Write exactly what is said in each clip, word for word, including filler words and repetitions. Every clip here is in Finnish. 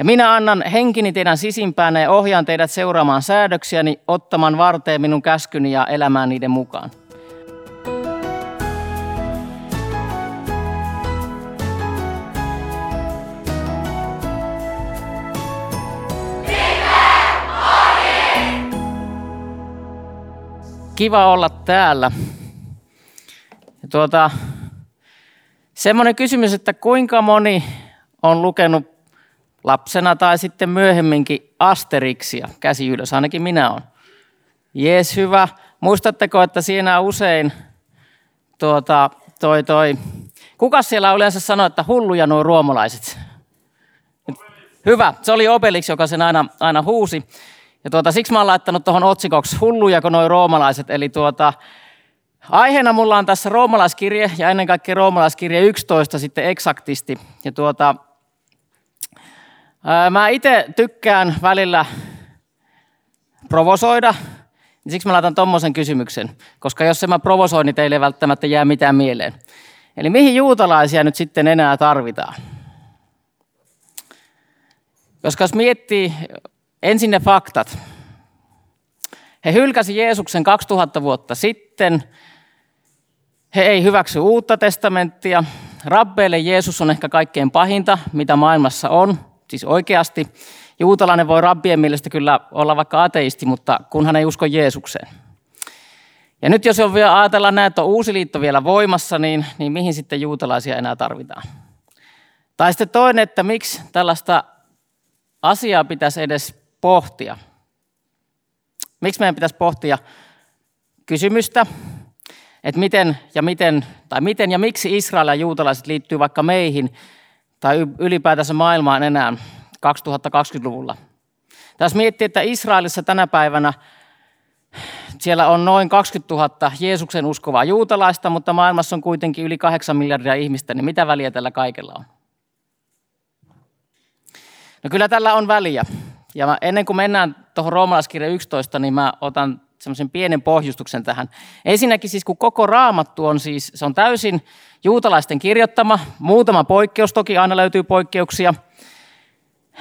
Ja minä annan henkini teidän sisimpäänne ja ohjaan teidät seuraamaan säädöksiäni, ottamaan varteen minun käskyni ja elämään niiden mukaan. Kiva olla täällä. Ja tuota, semmoinen kysymys, että kuinka moni on lukenut lapsena tai sitten myöhemminkin Asterixia, käsi ylös, ainakin minä olen. Jees, hyvä. Muistatteko, että siinä usein tuota, toi toi, kuka siellä yleensä sanoi, että hulluja nuo roomalaiset? Hyvä, se oli Obelix, joka sen aina, aina huusi. Ja tuota, siksi mä oon laittanut tuohon otsikoksi hulluja kuin noi roomalaiset. Eli tuota, aiheena mulla on tässä roomalaiskirje ja ennen kaikkea roomalaiskirje yksitoista sitten eksaktisti. Ja tuota, ää, mä itse tykkään välillä provosoida, niin siksi mä laitan tommosen kysymyksen. Koska jos en mä provosoin, niin teille ei välttämättä jää mitään mieleen. Eli mihin juutalaisia nyt sitten enää tarvitaan? Koska jos miettii... Ensin ne faktat. He hylkäsi Jeesuksen kaksituhatta vuotta sitten. He ei hyväksy uutta testamenttia. Rabbeille Jeesus on ehkä kaikkein pahinta, mitä maailmassa on. Siis oikeasti. Juutalainen voi rabbien mielestä kyllä olla vaikka ateisti, mutta kunhan ei usko Jeesukseen. Ja nyt jos on vielä ajatellaan näin, että on uusi liitto vielä voimassa, niin, niin mihin sitten juutalaisia enää tarvitaan? Tai sitten toinen, että miksi tällaista asiaa pitäisi edes pohtia. Miksi meidän pitäisi pohtia kysymystä, että miten ja miten, tai miten ja miksi Israel ja juutalaiset liittyy vaikka meihin tai ylipäätänsä maailmaan enää kaksituhattakaksikymmentäluvulla. Tässä miettii, että Israelissa tänä päivänä siellä on noin kaksikymmentätuhatta Jeesuksen uskovaa juutalaista, mutta maailmassa on kuitenkin yli kahdeksan miljardia ihmistä, niin mitä väliä tällä kaikella on? No kyllä tällä on väliä. Ja mä, ennen kuin mennään tuohon Roomalaiskirjan yksitoista, niin mä otan semmoisen pienen pohjustuksen tähän. Ensinnäkin siis kun koko Raamattu on siis, se on täysin juutalaisten kirjoittama, muutama poikkeus, toki aina löytyy poikkeuksia.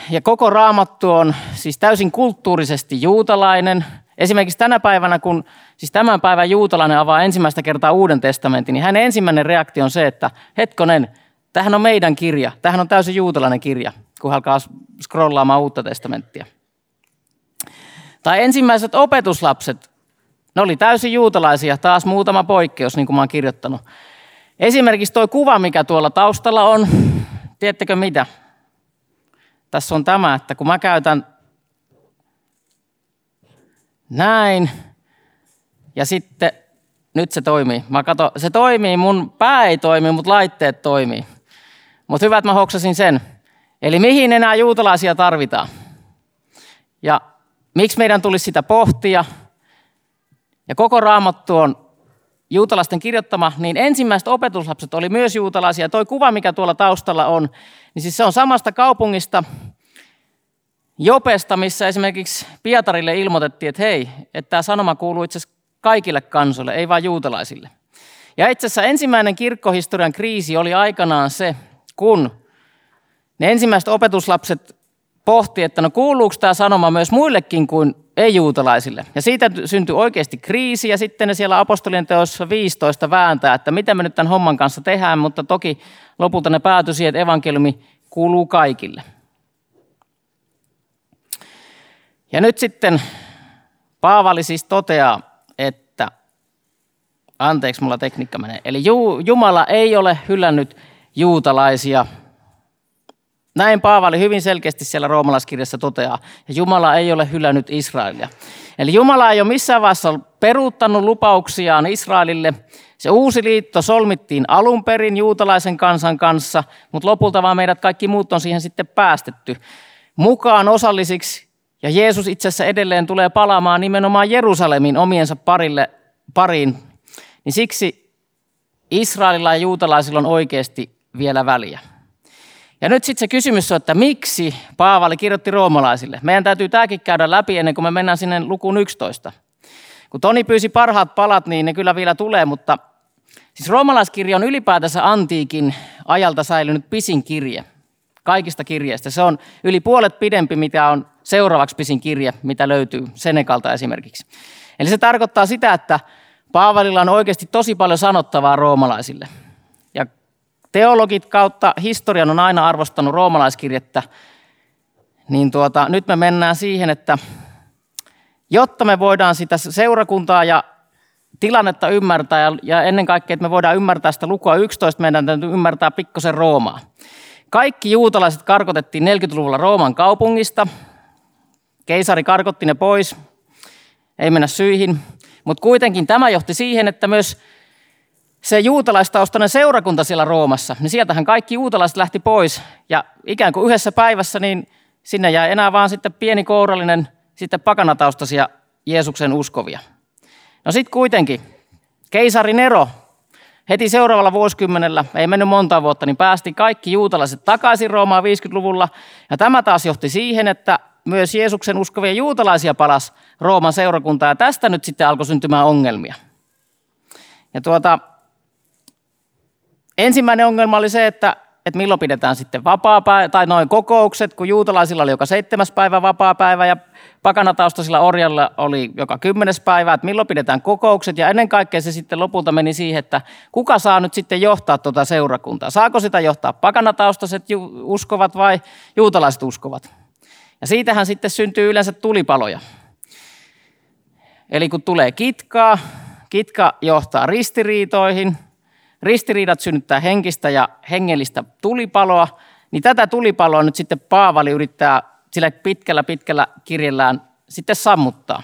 Ja koko Raamattu on siis täysin kulttuurisesti juutalainen. Esimerkiksi tänä päivänä, kun siis tämän päivän juutalainen avaa ensimmäistä kertaa Uuden testamentin, niin hänen ensimmäinen reaktio on se, että hetkonen, tämähän on meidän kirja, tämähän on täysin juutalainen kirja, kun alkaa scrollaamaan Uutta testamenttia. Tai ensimmäiset opetuslapset, ne oli täysin juutalaisia, taas muutama poikkeus, niin kuin mä oon kirjoittanut. Esimerkiksi toi kuva, mikä tuolla taustalla on, tiedättekö mitä? Tässä on tämä, että kun mä käytän näin, ja sitten nyt se toimii. Mä katson, se toimii, mun pää ei toimi, mutta laitteet toimii. Mutta hyvä, että mä hoksasin sen. Eli mihin enää juutalaisia tarvitaan? Ja miksi meidän tulisi sitä pohtia? Ja koko Raamattu on juutalaisten kirjoittama, niin ensimmäiset opetuslapset oli myös juutalaisia. Toi kuva, mikä tuolla taustalla on, niin siis se on samasta kaupungista, Jopesta, missä esimerkiksi Pietarille ilmoitettiin, että hei, että tämä sanoma kuuluu itse asiassa kaikille kansoille, ei vain juutalaisille. Ja itse asiassa ensimmäinen kirkkohistorian kriisi oli aikanaan se, kun ne ensimmäiset opetuslapset pohti, että no kuuluuko tämä sanoma myös muillekin kuin ei-juutalaisille. Ja siitä syntyi oikeasti kriisi ja sitten ne siellä apostolien teossa viisitoista vääntää, että mitä me nyt tämän homman kanssa tehdään, mutta toki lopulta ne päätyi siihen, että evankeliumi kuuluu kaikille. Ja nyt sitten Paavali siis toteaa, että, anteeksi mulla tekniikka menee, eli Jumala ei ole hylännyt juutalaisia. Näin Paavali hyvin selkeästi siellä Roomalaiskirjassa toteaa, ja Jumala ei ole hylännyt Israelia. Eli Jumala ei ole missään vaiheessa peruuttanut lupauksiaan Israelille. Se uusi liitto solmittiin alun perin juutalaisen kansan kanssa, mutta lopulta vaan meidät kaikki muut on siihen sitten päästetty mukaan osallisiksi. Ja Jeesus itse asiassa edelleen tulee palaamaan nimenomaan Jerusalemin omiensa parille, pariin. Niin siksi Israelilla ja juutalaisilla on oikeasti vielä väliä. Ja nyt sitten se kysymys on, että miksi Paavali kirjoitti roomalaisille? Meidän täytyy tämäkin käydä läpi ennen kuin me mennään sinne lukuun yksitoista. Kun Toni pyysi parhaat palat, niin ne kyllä vielä tulee, mutta siis roomalaiskirja on ylipäätänsä antiikin ajalta säilynyt pisin kirje. kaikista kirjeistä. Se on yli puolet pidempi, mitä on seuraavaksi pisin kirje, mitä löytyy Senekalta esimerkiksi. Eli se tarkoittaa sitä, että Paavalilla on oikeasti tosi paljon sanottavaa roomalaisille. Ja teologit kautta historian on aina arvostanut roomalaiskirjettä. Niin tuota, nyt me mennään siihen, että jotta me voidaan sitä seurakuntaa ja tilannetta ymmärtää, ja ennen kaikkea, että me voidaan ymmärtää sitä lukua yksitoista, meidän täytyy ymmärtää pikkusen Roomaa. Kaikki juutalaiset karkotettiin neljäkymmentäluvulla Rooman kaupungista. Keisari karkotti ne pois, ei mennä syihin. Mutta kuitenkin tämä johti siihen, että myös se juutalaistaustainen seurakunta siellä Roomassa, niin sieltähän kaikki juutalaiset lähti pois. Ja ikään kuin yhdessä päivässä, niin sinne jäi enää vaan sitten pieni kourallinen, sitten pakanataustaisia Jeesuksen uskovia. No sitten kuitenkin, keisari Nero heti seuraavalla vuosikymmenellä, ei mennyt monta vuotta, niin päästi kaikki juutalaiset takaisin Roomaan viisikymmentäluvulla. Ja tämä taas johti siihen, että myös Jeesuksen uskovia juutalaisia palasi Rooman seurakuntaa, ja tästä nyt sitten alkoi syntymään ongelmia. Ja tuota, ensimmäinen ongelma oli se, että, että milloin pidetään sitten vapaapäivä, tai noin kokoukset, kun juutalaisilla oli joka seitsemäs päivä vapaapäivä, ja pakanataustaisilla orjalla oli joka kymmenes päivä, että milloin pidetään kokoukset, ja ennen kaikkea se sitten lopulta meni siihen, että kuka saa nyt sitten johtaa tuota seurakuntaa. Saako sitä johtaa pakanataustaiset uskovat vai juutalaiset uskovat? Ja siitähän sitten syntyy yleensä tulipaloja. Eli kun tulee kitkaa, kitka johtaa ristiriitoihin, ristiriidat synnyttää henkistä ja hengellistä tulipaloa, niin tätä tulipaloa nyt sitten Paavali yrittää sillä pitkällä pitkällä kirjellään sitten sammuttaa.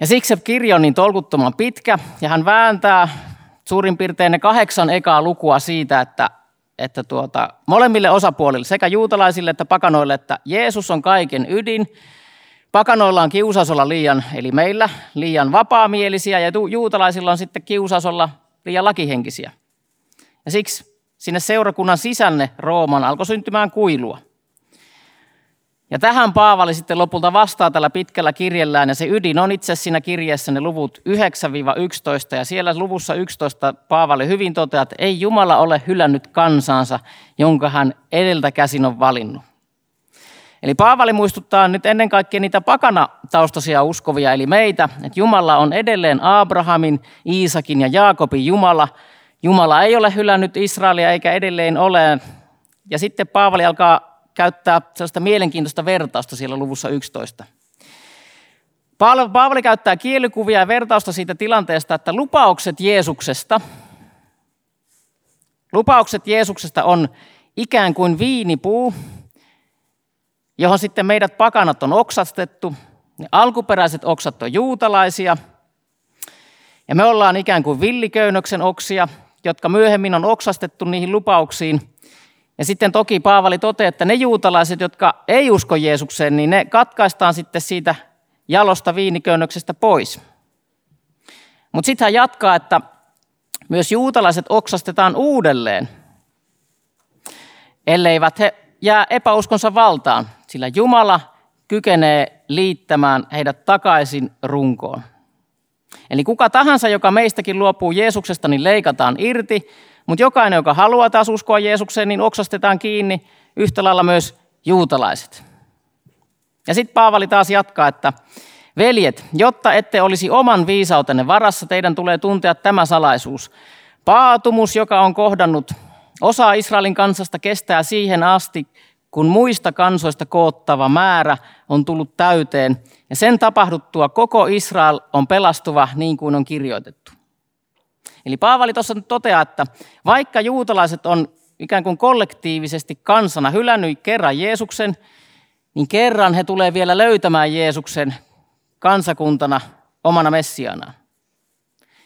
Ja siksi se kirja on niin tolkuttoman pitkä, ja hän vääntää suurin piirtein ne kahdeksan ekaa lukua siitä, että että tuota, molemmille osapuolille, sekä juutalaisille että pakanoille, että Jeesus on kaiken ydin. Pakanoilla on kiusaus olla liian, eli meillä, liian vapaamielisiä, ja juutalaisilla on sitten kiusaus olla liian lakihenkisiä. Ja siksi sinne seurakunnan sisänne Rooman alkoi syntymään kuilua. Ja tähän Paavali sitten lopulta vastaa tällä pitkällä kirjellään, ja se ydin on itse siinä kirjeessä ne luvut yhdestä yhteentoista, ja siellä luvussa yksitoista Paavali hyvin toteaa, että ei Jumala ole hylännyt kansansa, jonka hän edeltä käsin on valinnut. Eli Paavali muistuttaa nyt ennen kaikkea niitä pakanataustaisia uskovia, eli meitä, että Jumala on edelleen Abrahamin, Iisakin ja Jaakobin Jumala. Jumala ei ole hylännyt Israelia eikä edelleen ole. Ja sitten Paavali alkaa käyttää sellaista mielenkiintoista vertausta siellä luvussa yksitoista. Paavali käyttää kielikuvia ja vertausta siitä tilanteesta, että lupaukset Jeesuksesta, lupaukset Jeesuksesta on ikään kuin viinipuu, johon sitten meidät pakanat on oksastettu. Ne alkuperäiset oksat on juutalaisia, ja me ollaan ikään kuin villiköynnöksen oksia, jotka myöhemmin on oksastettu niihin lupauksiin. Ja sitten toki Paavali toteaa, että ne juutalaiset, jotka ei usko Jeesukseen, niin ne katkaistaan sitten siitä jalosta viiniköynnöksestä pois. Mutta sitten hän jatkaa, että myös juutalaiset oksastetaan uudelleen, elleivät he jää epäuskonsa valtaan, sillä Jumala kykenee liittämään heidät takaisin runkoon. Eli kuka tahansa, joka meistäkin luopuu Jeesuksesta, niin leikataan irti. Mutta jokainen, joka haluaa taas uskoa Jeesukseen, niin oksastetaan kiinni, yhtä lailla myös juutalaiset. Ja sitten Paavali taas jatkaa, että veljet, jotta ette olisi oman viisautenne varassa, teidän tulee tuntea tämä salaisuus. Paatumus, joka on kohdannut osaa Israelin kansasta, kestää siihen asti, kun muista kansoista koottava määrä on tullut täyteen. Ja sen tapahduttua koko Israel on pelastuva niin kuin on kirjoitettu. Eli Paavali tuossa toteaa, että vaikka juutalaiset on ikään kuin kollektiivisesti kansana hylännyt kerran Jeesuksen, niin kerran he tulee vielä löytämään Jeesuksen kansakuntana omana Messiaanaan.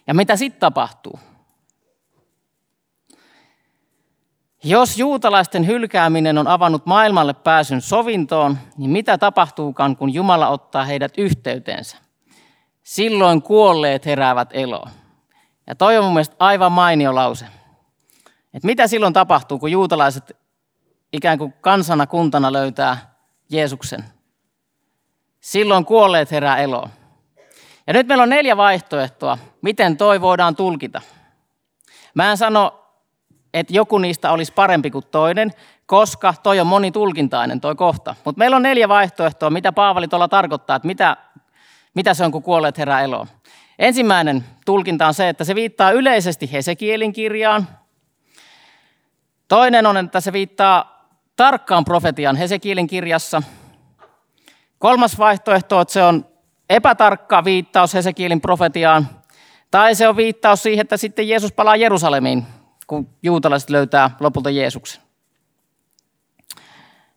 Ja mitä sitten tapahtuu? Jos juutalaisten hylkääminen on avannut maailmalle pääsyn sovintoon, niin mitä tapahtuukaan, kun Jumala ottaa heidät yhteyteensä? Silloin kuolleet heräävät eloon. Ja toi on mun mielestä aivan mainio lause. Että mitä silloin tapahtuu, kun juutalaiset ikään kuin kansana kuntana löytää Jeesuksen? Silloin kuolleet herää eloon. Ja nyt meillä on neljä vaihtoehtoa, miten toi voidaan tulkita. Mä en sano että joku niistä olisi parempi kuin toinen, koska toi on monitulkintainen toi kohta. Mutta meillä on neljä vaihtoehtoa, mitä Paavali tuolla tarkoittaa, että mitä, mitä se on, kun kuolleet herää eloon. Ensimmäinen tulkinta on se, että se viittaa yleisesti Hesekielin kirjaan. Toinen on, että se viittaa tarkkaan profetian Hesekielin kirjassa. Kolmas vaihtoehto on, että se on epätarkka viittaus Hesekielin profetiaan. Tai se on viittaus siihen, että sitten Jeesus palaa Jerusalemiin, kun juutalaiset löytää lopulta Jeesuksen.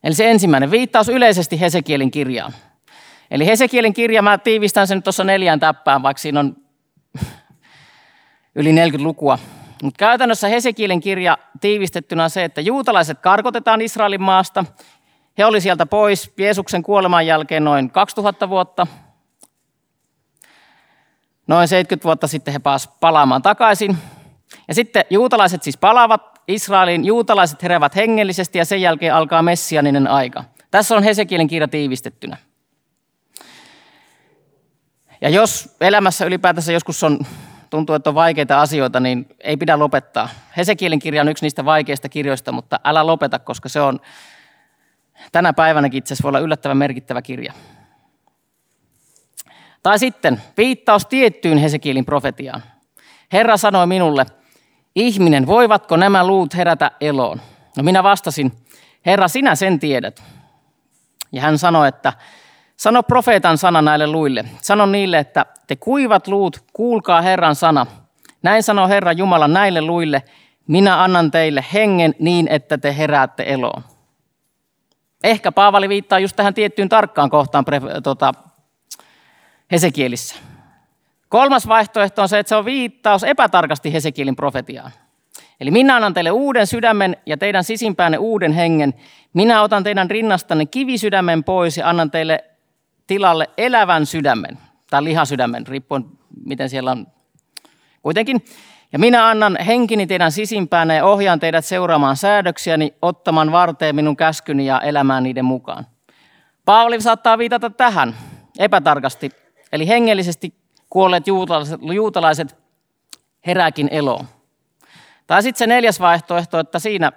Eli se ensimmäinen viittaus yleisesti Hesekielin kirjaan. Eli Hesekielin kirja, mä tiivistän sen tuossa neljään täppään, vaikka siinä on yli neljäkymmentä lukua. Mutta käytännössä Hesekielin kirja tiivistettynä on se, että juutalaiset karkotetaan Israelin maasta. He oli sieltä pois Jeesuksen kuoleman jälkeen noin kaksituhatta vuotta. Noin seitsemänkymmentä vuotta sitten he pääsivät palaamaan takaisin. Ja sitten juutalaiset siis palaavat Israeliin, juutalaiset heräävät hengellisesti ja sen jälkeen alkaa messianinen aika. Tässä on Hesekielin kirja tiivistettynä. Ja jos elämässä ylipäätänsä joskus on, tuntuu, että on vaikeita asioita, niin ei pidä lopettaa. Hesekielin kirja on yksi niistä vaikeista kirjoista, mutta älä lopeta, koska se on tänä päivänäkin itse asiassa voi olla yllättävän merkittävä kirja. Tai sitten viittaus tiettyyn Hesekielin profetiaan. Herra sanoi minulle, ihminen, voivatko nämä luut herätä eloon? No minä vastasin, Herra, sinä sen tiedät. Ja hän sanoi, että sano profeetan sana näille luille. Sano niille, että te kuivat luut, kuulkaa Herran sana. Näin sanoo Herra Jumala näille luille, minä annan teille hengen niin, että te heräätte eloon. Ehkä Paavali viittaa just tähän tiettyyn tarkkaan kohtaan tuota, Hesekielissä. Kolmas vaihtoehto on se, että se on viittaus epätarkasti Hesekielin profetiaan. Eli minä annan teille uuden sydämen ja teidän sisimpäänne uuden hengen. Minä otan teidän rinnastanne kivisydämen pois ja annan teille tilalle elävän sydämen. Tai lihasydämen, riippuen miten siellä on kuitenkin. Ja minä annan henkini teidän sisimpäänne ja ohjaan teidät seuraamaan säädöksiäni, ottamaan varteen minun käskyni ja elämään niiden mukaan. Paavali saattaa viitata tähän epätarkasti. Eli hengellisesti kuolleet juutalaiset, juutalaiset herääkin eloon. Tai sitten se neljäs vaihtoehto, että siinä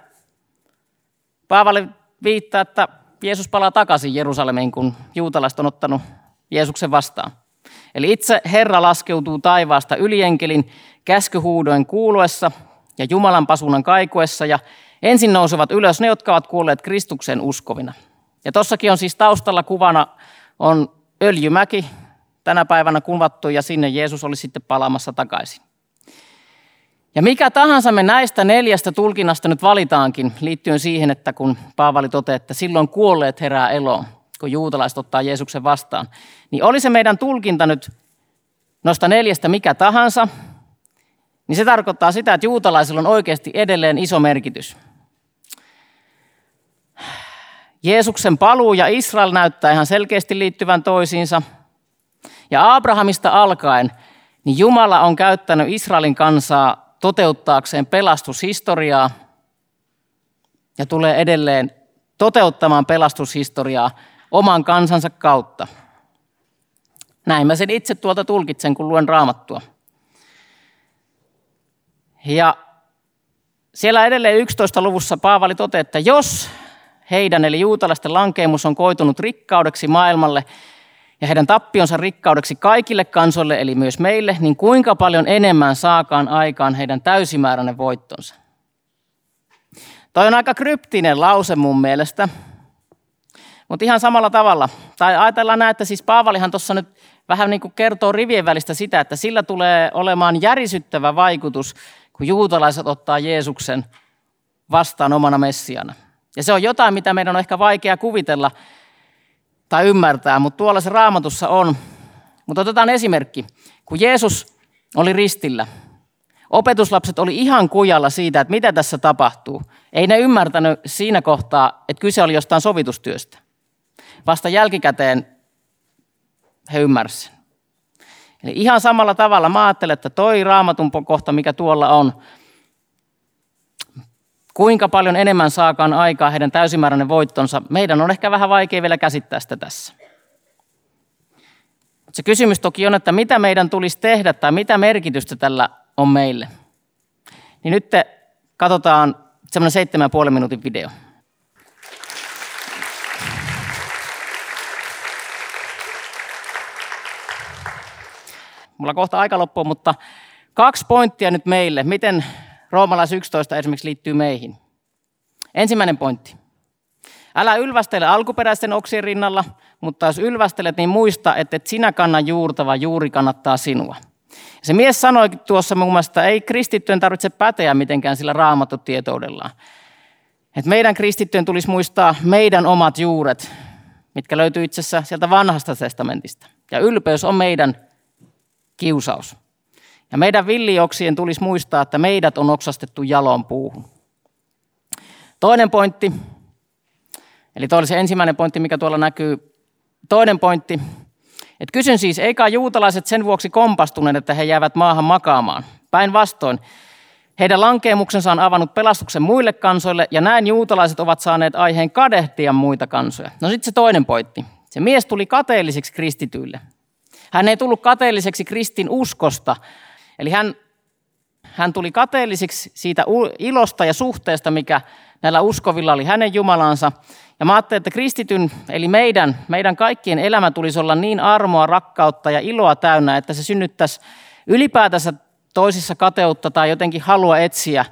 Paavali viittaa, että Jeesus palaa takaisin Jerusalemiin, kun juutalaiset on ottanut Jeesuksen vastaan. Eli itse Herra laskeutuu taivaasta ylienkelin käskyhuudoin kuuluessa ja Jumalan pasunan kaikuessa ja ensin nousevat ylös ne, jotka ovat kuolleet Kristuksen uskovina. Ja tossakin on siis taustalla kuvana on Öljymäki tänä päivänä kuvattu ja sinne Jeesus oli sitten palaamassa takaisin. Ja mikä tahansa me näistä neljästä tulkinnasta nyt valitaankin liittyen siihen, että kun Paavali toteaa, että silloin kuolleet herää eloon, kun juutalaiset ottaa Jeesuksen vastaan, niin oli se meidän tulkinta nyt noista neljästä mikä tahansa, niin se tarkoittaa sitä, että juutalaisilla on oikeasti edelleen iso merkitys. Jeesuksen paluu ja Israel näyttää ihan selkeästi liittyvän toisiinsa. Ja Abrahamista alkaen, niin Jumala on käyttänyt Israelin kansaa toteuttaakseen pelastushistoriaa ja tulee edelleen toteuttamaan pelastushistoriaa oman kansansa kautta. Näin mä sen itse tuolta tulkitsen, kun luen Raamattua. Ja siellä edelleen yhdennentoista luvussa Paavali toteaa, että jos heidän eli juutalaisten lankeemus on koitunut rikkaudeksi maailmalle ja heidän tappionsa rikkaudeksi kaikille kansoille, eli myös meille, niin kuinka paljon enemmän saakaan aikaan heidän täysimääräinen voittonsa. Toi on aika kryptinen lause mun mielestä, mutta ihan samalla tavalla. Tai ajatellaan näin, että siis Paavalihan tuossa nyt vähän niin kuin kertoo rivien välistä sitä, että sillä tulee olemaan järisyttävä vaikutus, kun juutalaiset ottaa Jeesuksen vastaan omana messiana. Ja se on jotain, mitä meidän on ehkä vaikea kuvitella tai ymmärtää, mutta tuolla se Raamatussa on. Mutta otetaan esimerkki. Kun Jeesus oli ristillä, opetuslapset oli ihan kujalla siitä, että mitä tässä tapahtuu. Ei ne ymmärtänyt siinä kohtaa, että kyse oli jostain sovitustyöstä. Vasta jälkikäteen he ymmärsivät. Eli ihan samalla tavalla mä ajattelen, että toi Raamatun kohta, mikä tuolla on, kuinka paljon enemmän saakaan aikaa heidän täysimääräinen voittonsa. Meidän on ehkä vähän vaikea vielä käsittää sitä tässä. Se kysymys toki on, että mitä meidän tulisi tehdä tai mitä merkitystä tällä on meille. Niin nyt Katsotaan semmoinen seitsemän ja puolen minuutin video. Mulla kohta aika loppuu, mutta kaksi pointtia nyt meille. Miten Roomalais yksitoista esimerkiksi liittyy meihin? Ensimmäinen pointti. Älä ylvästele alkuperäisten oksien rinnalla, mutta jos ylvästelet, niin muista, että et sinä kanna juurta, vaan juuri kannattaa sinua. Se mies sanoi tuossa mun mielestä, että ei kristittyjen tarvitse päteä mitenkään sillä raamattotietoudellaan. Et meidän kristittyjen tulisi muistaa meidän omat juuret, mitkä löytyy itse asiassa sieltä vanhasta testamentista. Ja ylpeys on meidän kiusaus. Ja meidän villioksien tulisi muistaa, että meidät on oksastettu jaloon puuhun. Toinen pointti. Eli toi oli se ensimmäinen pointti, mikä tuolla näkyy. Toinen pointti, että kysyn siis, eikä juutalaiset sen vuoksi kompastuneet, että he jäävät maahan makaamaan. Päinvastoin, heidän lankeemuksensa on avannut pelastuksen muille kansoille, ja näin juutalaiset ovat saaneet aiheen kadehtia muita kansoja. No sitten se toinen pointti. Se mies tuli kateelliseksi kristityille. Hän ei tullut kateelliseksi kristin uskosta, eli hän, hän tuli kateelliseksi siitä ilosta ja suhteesta, mikä näillä uskovilla oli hänen Jumalansa. Ja mä ajattelin, että kristityn, eli meidän, meidän kaikkien elämä tulisi olla niin armoa, rakkautta ja iloa täynnä, että se synnyttäisi ylipäätänsä toisissa kateutta tai jotenkin halua etsiä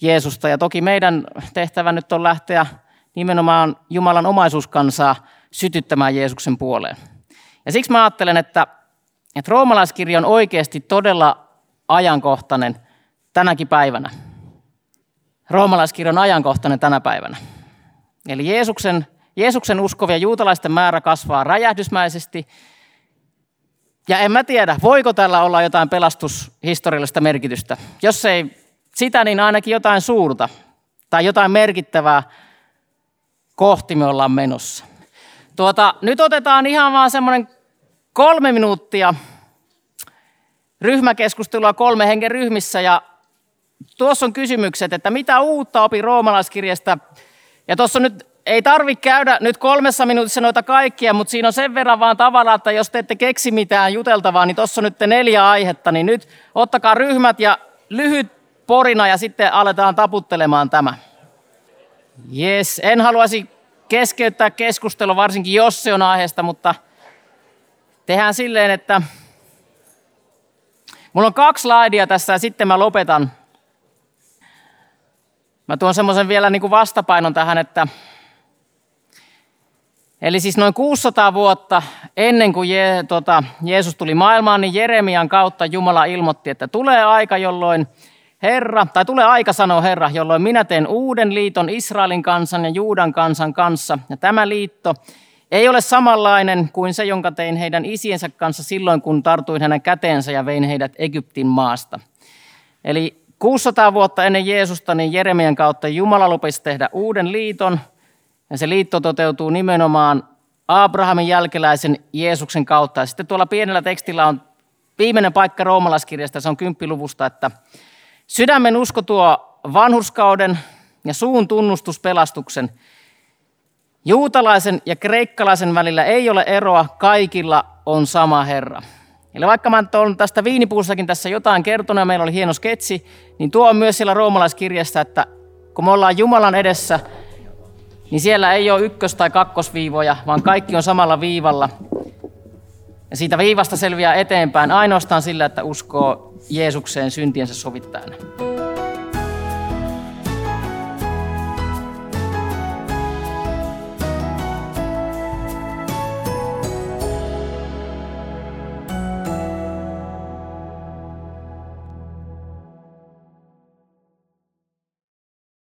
Jeesusta. Ja toki meidän tehtävä nyt on lähteä nimenomaan Jumalan omaisuuskansaa sytyttämään Jeesuksen puoleen. Ja siksi mä ajattelen, että, että Roomalaiskirja on oikeasti todella ajankohtainen tänäkin päivänä. Roomalaiskirja on ajankohtainen tänä päivänä. Eli Jeesuksen, Jeesuksen uskovia juutalaisten määrä kasvaa räjähdysmäisesti. Ja en mä tiedä, voiko tällä olla jotain pelastushistoriallista merkitystä. Jos ei sitä, niin ainakin jotain suurta tai jotain merkittävää kohti me ollaan menossa. Tuota, nyt otetaan ihan vaan semmoinen kolme minuuttia ryhmäkeskustelua kolme hengen ryhmissä. Ja tuossa on kysymykset, että mitä uutta opin Roomalaiskirjasta. Ja tuossa nyt ei tarvitse käydä nyt kolmessa minuutissa noita kaikkia, mutta siinä on sen verran vaan tavalla, että jos te ette keksi mitään juteltavaa, niin tuossa on nyt neljä aihetta, niin nyt ottakaa ryhmät ja lyhyt porina ja sitten aletaan taputtelemaan tämä. Jes, en haluaisi keskeyttää keskustelua, varsinkin jos se on aiheesta, mutta tehdään silleen, että mulla on kaksi slaidia tässä ja sitten mä lopetan. Mä tuon semmoisen vielä niin kuin vastapainon tähän, että eli siis noin kuusisataa vuotta ennen kuin Je, tuota, Jeesus tuli maailmaan, niin Jeremian kautta Jumala ilmoitti, että tulee aika, jolloin Herra, tai tulee aika sanoo Herra, jolloin minä teen uuden liiton Israelin kansan ja Juudan kansan kanssa. Ja tämä liitto ei ole samanlainen kuin se, jonka tein heidän isiensä kanssa silloin, kun tartuin hänen käteensä ja vein heidät Egyptin maasta. Eli kuusisataa vuotta ennen Jeesusta, niin Jeremian kautta Jumala lupasi tehdä uuden liiton. Ja se liitto toteutuu nimenomaan Abrahamin jälkeläisen Jeesuksen kautta. Ja sitten tuolla pienellä tekstillä on viimeinen paikka Roomalaiskirjasta, se on kymppiluvusta, että sydämen usko tuo vanhurskauden ja suun tunnustus pelastuksen. Juutalaisen ja kreikkalaisen välillä ei ole eroa, kaikilla on sama Herra. Eli vaikka mä olen tästä viinipuussakin tässä jotain kertonut ja meillä oli hieno sketsi, niin tuo on myös siellä Roomalaiskirjassa, että kun me ollaan Jumalan edessä, niin siellä ei ole ykkös- tai kakkosviivoja, vaan kaikki on samalla viivalla. Ja siitä viivasta selviää eteenpäin ainoastaan sillä, että uskoo Jeesukseen syntiensä sovittajana.